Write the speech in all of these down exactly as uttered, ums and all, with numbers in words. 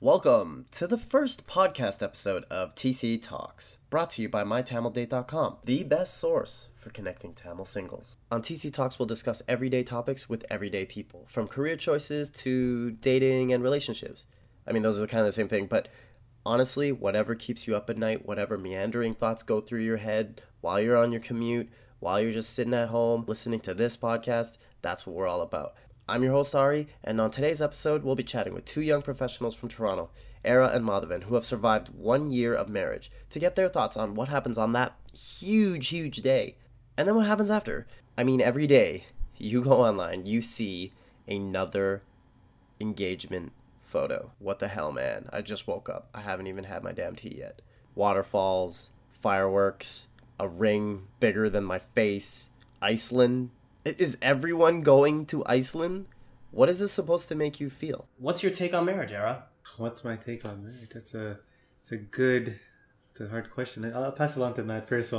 Welcome to the first podcast episode of T C Talks, brought to you by my tamil date dot com, the best source for connecting Tamil singles. On T C Talks, we'll discuss everyday topics with everyday people, from career choices to dating and relationships. I mean, those are kind of the same thing, but honestly, whatever keeps you up at night, whatever meandering thoughts go through your head while you're on your commute, while you're just sitting at home listening to this podcast, that's what we're all about. I'm your host, Ari, and on today's episode, we'll be chatting with two young professionals from Toronto, Era and Madhavan, who have survived one year of marriage, to get their thoughts on what happens on that huge, huge day, and then what happens after. I mean, every day, you go online, you see another engagement photo. What the hell, man? I just woke up. I haven't even had my damn tea yet. Waterfalls, fireworks, a ring bigger than my face, Iceland. Is everyone going to Iceland? What is this supposed to make you feel? What's your take on marriage, Era? What's my take on marriage? That's a, it's a good, it's a hard question. I'll pass it on to Matt first.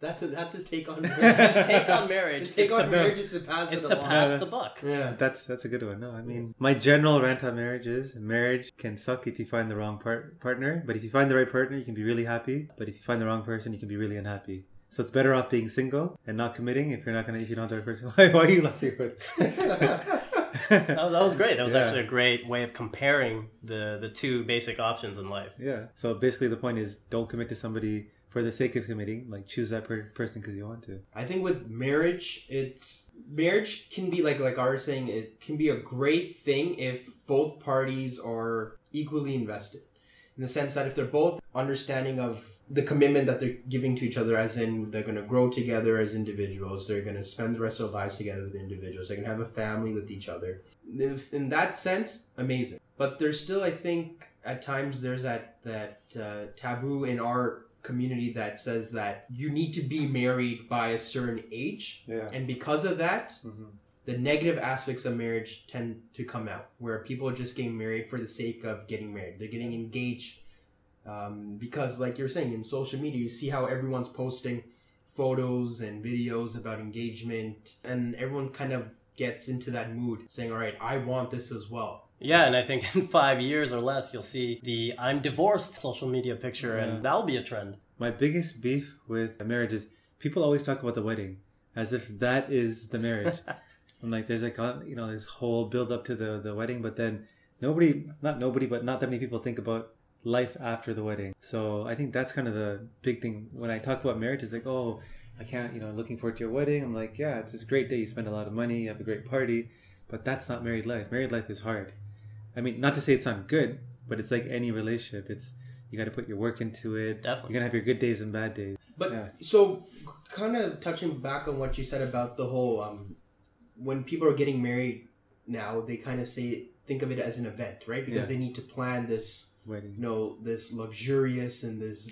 That's a, that's his take on marriage. His take on marriage. His take on marriage is to pass, it's it to pass the buck. Yeah, that's that's a good one. No, I mean, my general rant on marriage is marriage can suck if you find the wrong part, partner, but if you find the right partner, you can be really happy. But if you find the wrong person, you can be really unhappy. So it's better off being single and not committing if you're not gonna if you don't have the right person. Why, why are you laughing? that, that was great. That was yeah. actually a great way of comparing the the two basic options in life. Yeah. So basically, the point is, don't commit to somebody for the sake of committing. Like, choose that per- person because you want to. I think with marriage, it's marriage can be like like Ari was saying. It can be a great thing if both parties are equally invested, in the sense that if they're both understanding of the commitment that they're giving to each other, as in they're going to grow together as individuals, they're going to spend the rest of their lives together with individuals, they're going to have a family with each other. In that sense, amazing. But there's still, I think, at times there's that, that uh, taboo in our community that says that you need to be married by a certain age. Yeah. And because of that, mm-hmm. the negative aspects of marriage tend to come out, where people are just getting married for the sake of getting married. They're getting engaged. Um, because like you're saying, in social media, you see how everyone's posting photos and videos about engagement, and everyone kind of gets into that mood saying, all right, I want this as well. Yeah, and I think in five years or less, you'll see the I'm divorced social media picture, yeah. and that'll be a trend. My biggest beef with marriage is people always talk about the wedding as if that is the marriage. I'm like, there's like, you know, this whole build up to the, the wedding, but then nobody, not nobody, but not that many people think about life after the wedding. So I think that's kind of the big thing when I talk about marriage. It's like, oh, I can't, you know, looking forward to your wedding. I'm like, yeah, it's this great day. You spend a lot of money, you have a great party, but that's not married life. Married life is hard. I mean, not to say it's not good, but it's like any relationship. It's, you got to put your work into it. Definitely. You're going to have your good days and bad days. But yeah. So kind of touching back on what you said about the whole, um, when people are getting married now, they kind of say, think of it as an event, right? Because yeah. they need to plan this wedding, you know, this luxurious and this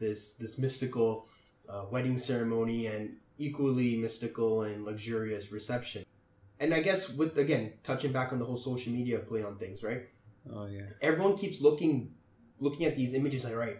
this this mystical uh, wedding ceremony, and equally mystical and luxurious reception. And I guess with, again, touching back on the whole social media play on things, right? Oh yeah. Everyone keeps looking looking at these images like, right,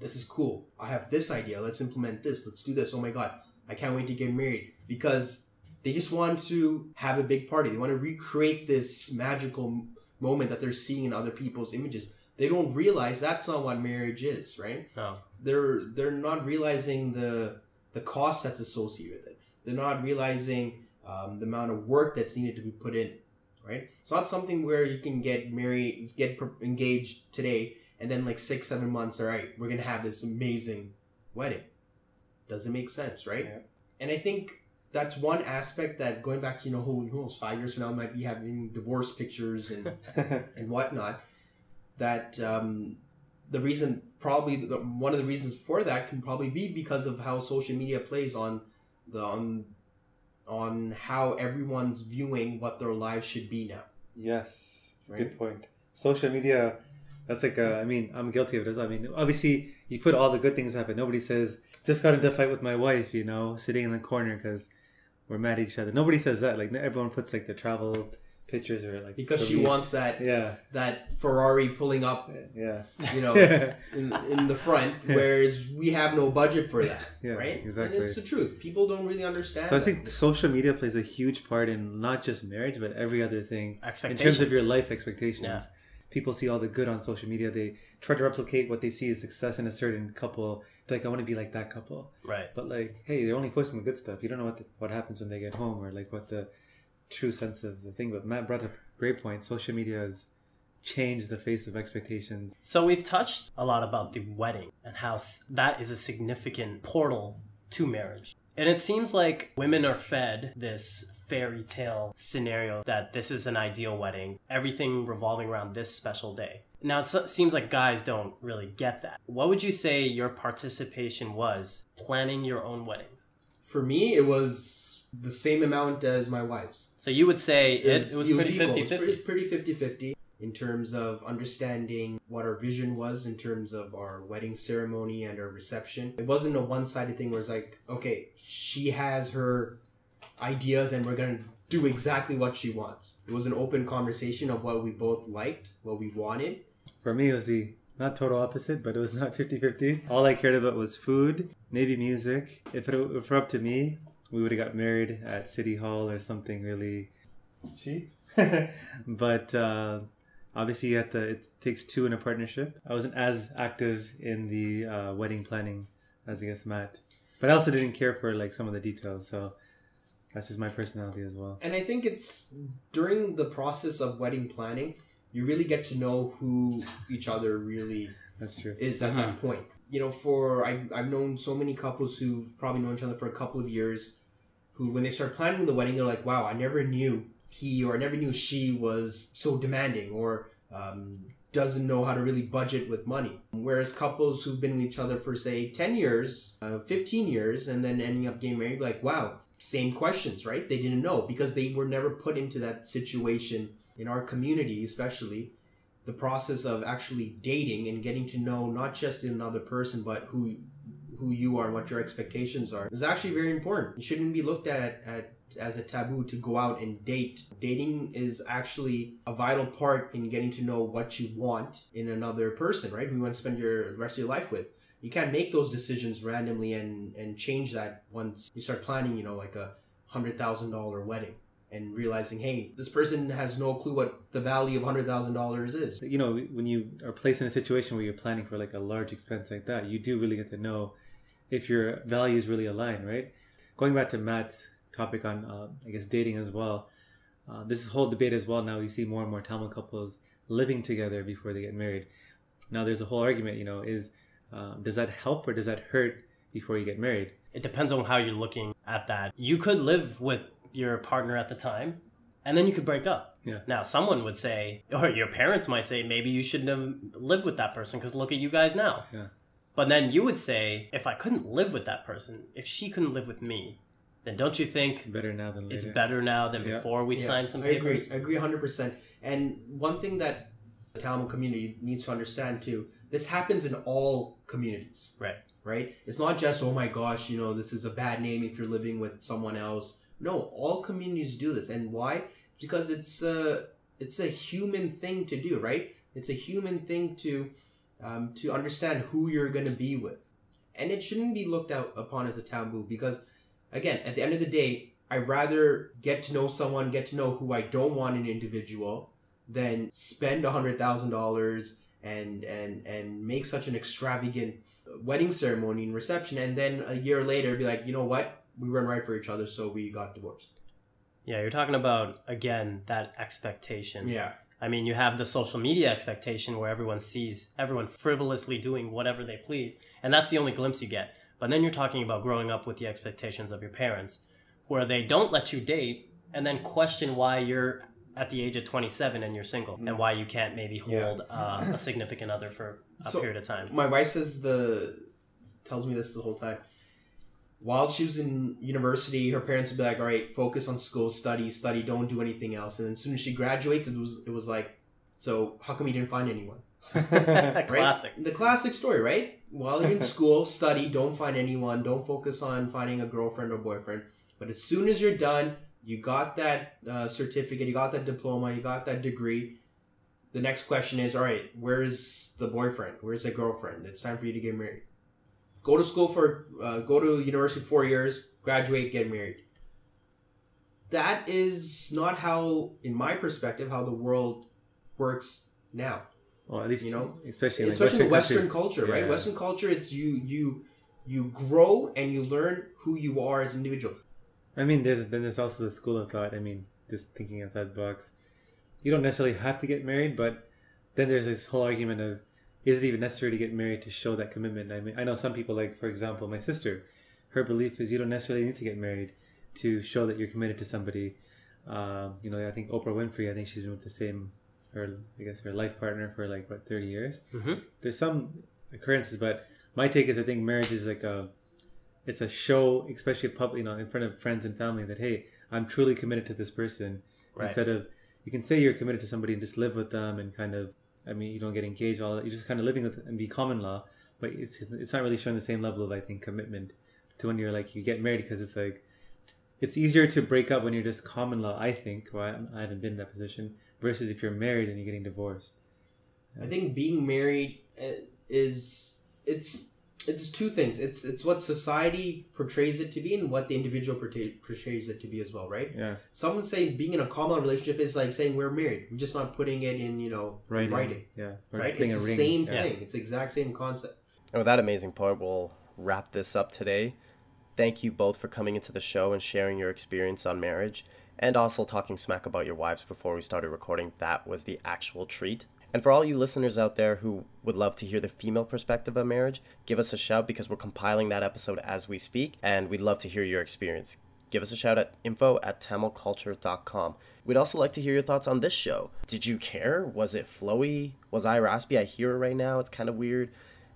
this is cool. I have this idea. Let's implement this. Let's do this. Oh my God. I can't wait to get married, because they just want to have a big party. They want to recreate this magical moment that they're seeing in other people's images. They don't realize that's not what marriage is, right? No. They're they're not realizing the the cost that's associated with it. They're not realizing um, the amount of work that's needed to be put in, right? It's not something where you can get married, get engaged today, and then like six, seven months, all right, we're gonna have this amazing wedding. Doesn't make sense, right? Yeah. And I think that's one aspect that, going back to, you know, who knows, five years from now might be having divorce pictures and and whatnot. That um, the reason, probably the, one of the reasons for that can probably be because of how social media plays on the on, on how everyone's viewing what their lives should be now. Yes, that's right? A good point. Social media, that's like a, I mean, I'm guilty of this. I mean, obviously, you put all the good things up, but nobody says, just got into a fight with my wife, you know, sitting in the corner because we're mad at each other. Nobody says that. Like, everyone puts like the travel pictures, or like, because she wants that yeah. that Ferrari pulling up, yeah, you know, in in the front, whereas we have no budget for that, yeah, right? Exactly, and it's the truth. People don't really understand. So I that. think social media plays a huge part in not just marriage, but every other thing in terms of your life expectations. Yeah. people see all the good on social media. They try to replicate what they see as success in a certain couple. They're like, I want to be like that couple. Right. But like, hey, they're only posting the good stuff. You don't know what the, what happens when they get home or like what the true sense of the thing. But Matt brought up a great point. Social media has changed the face of expectations. So we've touched a lot about the wedding and how that is a significant portal to marriage. And it seems like women are fed this fairy tale scenario that this is an ideal wedding, everything revolving around this special day. Now, it seems like guys don't really get that. What would you say your participation was planning your own weddings? For me, it was the same amount as my wife's. So you would say it, it, it was pretty fifty-fifty? It was pretty fifty-fifty in terms of understanding what our vision was in terms of our wedding ceremony and our reception. It wasn't a one-sided thing where it's like, okay, she has her ideas and we're going to do exactly what she wants. It was an open conversation of what we both liked, what we wanted. For me, it was the not total opposite, but it was not fifty-fifty. All I cared about was food, maybe music. If it were up to me, we would have got married at City Hall or something really cheap. But uh, obviously, at the, it takes two in a partnership. I wasn't as active in the uh, wedding planning as I guess Matt. But I also didn't care for like some of the details, so that's just my personality as well. And I think it's during the process of wedding planning, you really get to know who each other really that's true. Is at uh-huh. that point. You know, for I've, I've known so many couples who've probably known each other for a couple of years, who when they start planning the wedding, they're like, wow, I never knew he or I never knew she was so demanding or um, doesn't know how to really budget with money. Whereas couples who've been with each other for, say, ten years, uh, fifteen years, and then ending up getting married, like, wow, same questions, right? They didn't know because they were never put into that situation. In our community, especially, the process of actually dating and getting to know not just another person, but who who you are and what your expectations are is actually very important. It shouldn't be looked at, at as a taboo to go out and date. Dating is actually a vital part in getting to know what you want in another person, right? Who you want to spend your rest of your life with. You can't make those decisions randomly and, and change that once you start planning, you know, like a one hundred thousand dollars wedding and realizing, hey, this person has no clue what the value of one hundred thousand dollars is. You know, when you are placed in a situation where you're planning for like a large expense like that, you do really get to know if your values really align, right? Going back to Matt's topic on, uh, I guess, dating as well, uh, this whole debate as well now, we see more and more Tamil couples living together before they get married. Now there's a whole argument, you know, is... Uh, does that help or does that hurt before you get married? It depends on how you're looking at that. You could live with your partner at the time and then you could break up. Yeah. Now, someone would say, or your parents might say, maybe you shouldn't have lived with that person because look at you guys now. Yeah. But then you would say, if I couldn't live with that person, if she couldn't live with me, then don't you think better now than later? It's better now than yeah. before we yeah. sign some I papers? Agree. I agree one hundred percent. And one thing that the Tamil community needs to understand too, this happens in all communities, right? Right? It's not just, oh my gosh, you know, this is a bad name if you're living with someone else. No, all communities do this. And why? Because it's a, it's a human thing to do, right? It's a human thing to um, to understand who you're going to be with. And it shouldn't be looked out upon as a taboo because, again, at the end of the day, I'd rather get to know someone, get to know who I don't want an individual, than spend one hundred thousand dollars and and and make such an extravagant wedding ceremony and reception and then a year later be like, you know what, we weren't right for each other, so we got divorced. Yeah, you're talking about, again, that expectation. Yeah. I mean, you have the social media expectation where everyone sees everyone frivolously doing whatever they please, and that's the only glimpse you get. But then you're talking about growing up with the expectations of your parents where they don't let you date and then question why you're at the age of twenty-seven and you're single and why you can't maybe hold yeah. uh, a significant other for a so period of time. My wife says the tells me this the whole time. While she was in university, her parents would be like, all right, focus on school, study, study, don't do anything else. And then as soon as she graduates, it was, it was like, so how come you didn't find anyone? Right? Classic. The classic story, right? While you're in school, study, don't find anyone, don't focus on finding a girlfriend or boyfriend. But as soon as you're done, you got that uh, certificate, you got that diploma, you got that degree. The next question is, all right, where's the boyfriend? Where's the girlfriend? It's time for you to get married. Go to school for, uh, go to university four years, graduate, get married. That is not how, in my perspective, how the world works now. Or at least, you know, especially in especially like Western, Western culture, culture right? Yeah. Western culture, it's you you you grow and you learn who you are as an individual. I mean, there's then there's also the school of thought. I mean, just thinking outside the box. You don't necessarily have to get married, but then there's this whole argument of, is it even necessary to get married to show that commitment? I mean, I know some people, like, for example, my sister, her belief is you don't necessarily need to get married to show that you're committed to somebody. Um, you know, I think Oprah Winfrey, I think she's been with the same, her, I guess, her life partner for, like, what, thirty years? Mm-hmm. There's some occurrences, but my take is I think marriage is like a, it's a show, especially public, you know, in front of friends and family that, hey, I'm truly committed to this person. Right. Instead of, you can say you're committed to somebody and just live with them and kind of, I mean, you don't get engaged, all that. You're just kind of living with and be common law, but it's just, it's not really showing the same level of, I think, commitment to when you're like, you get married, because it's like, it's easier to break up when you're just common law, I think. Well, I haven't been in that position, versus if you're married and you're getting divorced. I think being married is, it's it's two things. It's it's what society portrays it to be and what the individual portrays it to be as well, right? Yeah. Some would say being in a common law relationship is like saying we're married. We're just not putting it in, you know, writing. writing yeah. Or right? It's the ring. same yeah. thing. It's the exact same concept. And with that amazing point, we'll wrap this up today. Thank you both for coming into the show and sharing your experience on marriage, and also talking smack about your wives before we started recording. That was the actual treat. And for all you listeners out there who would love to hear the female perspective of marriage, give us a shout, because we're compiling that episode as we speak, and we'd love to hear your experience. Give us a shout at info at tamil culture dot com. We'd also like to hear your thoughts on this show. Did you care? Was it flowy? Was I raspy? I hear it right now. It's kind of weird.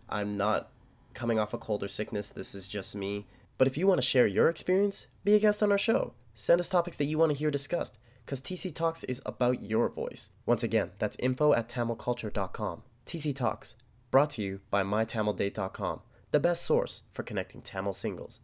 I'm not coming off a cold or sickness. This is just me. But if you want to share your experience, be a guest on our show. Send us topics that you want to hear discussed, because T C Talks is about your voice. Once again, that's info at tamil culture dot com. T C Talks, brought to you by my tamil date dot com, the best source for connecting Tamil singles.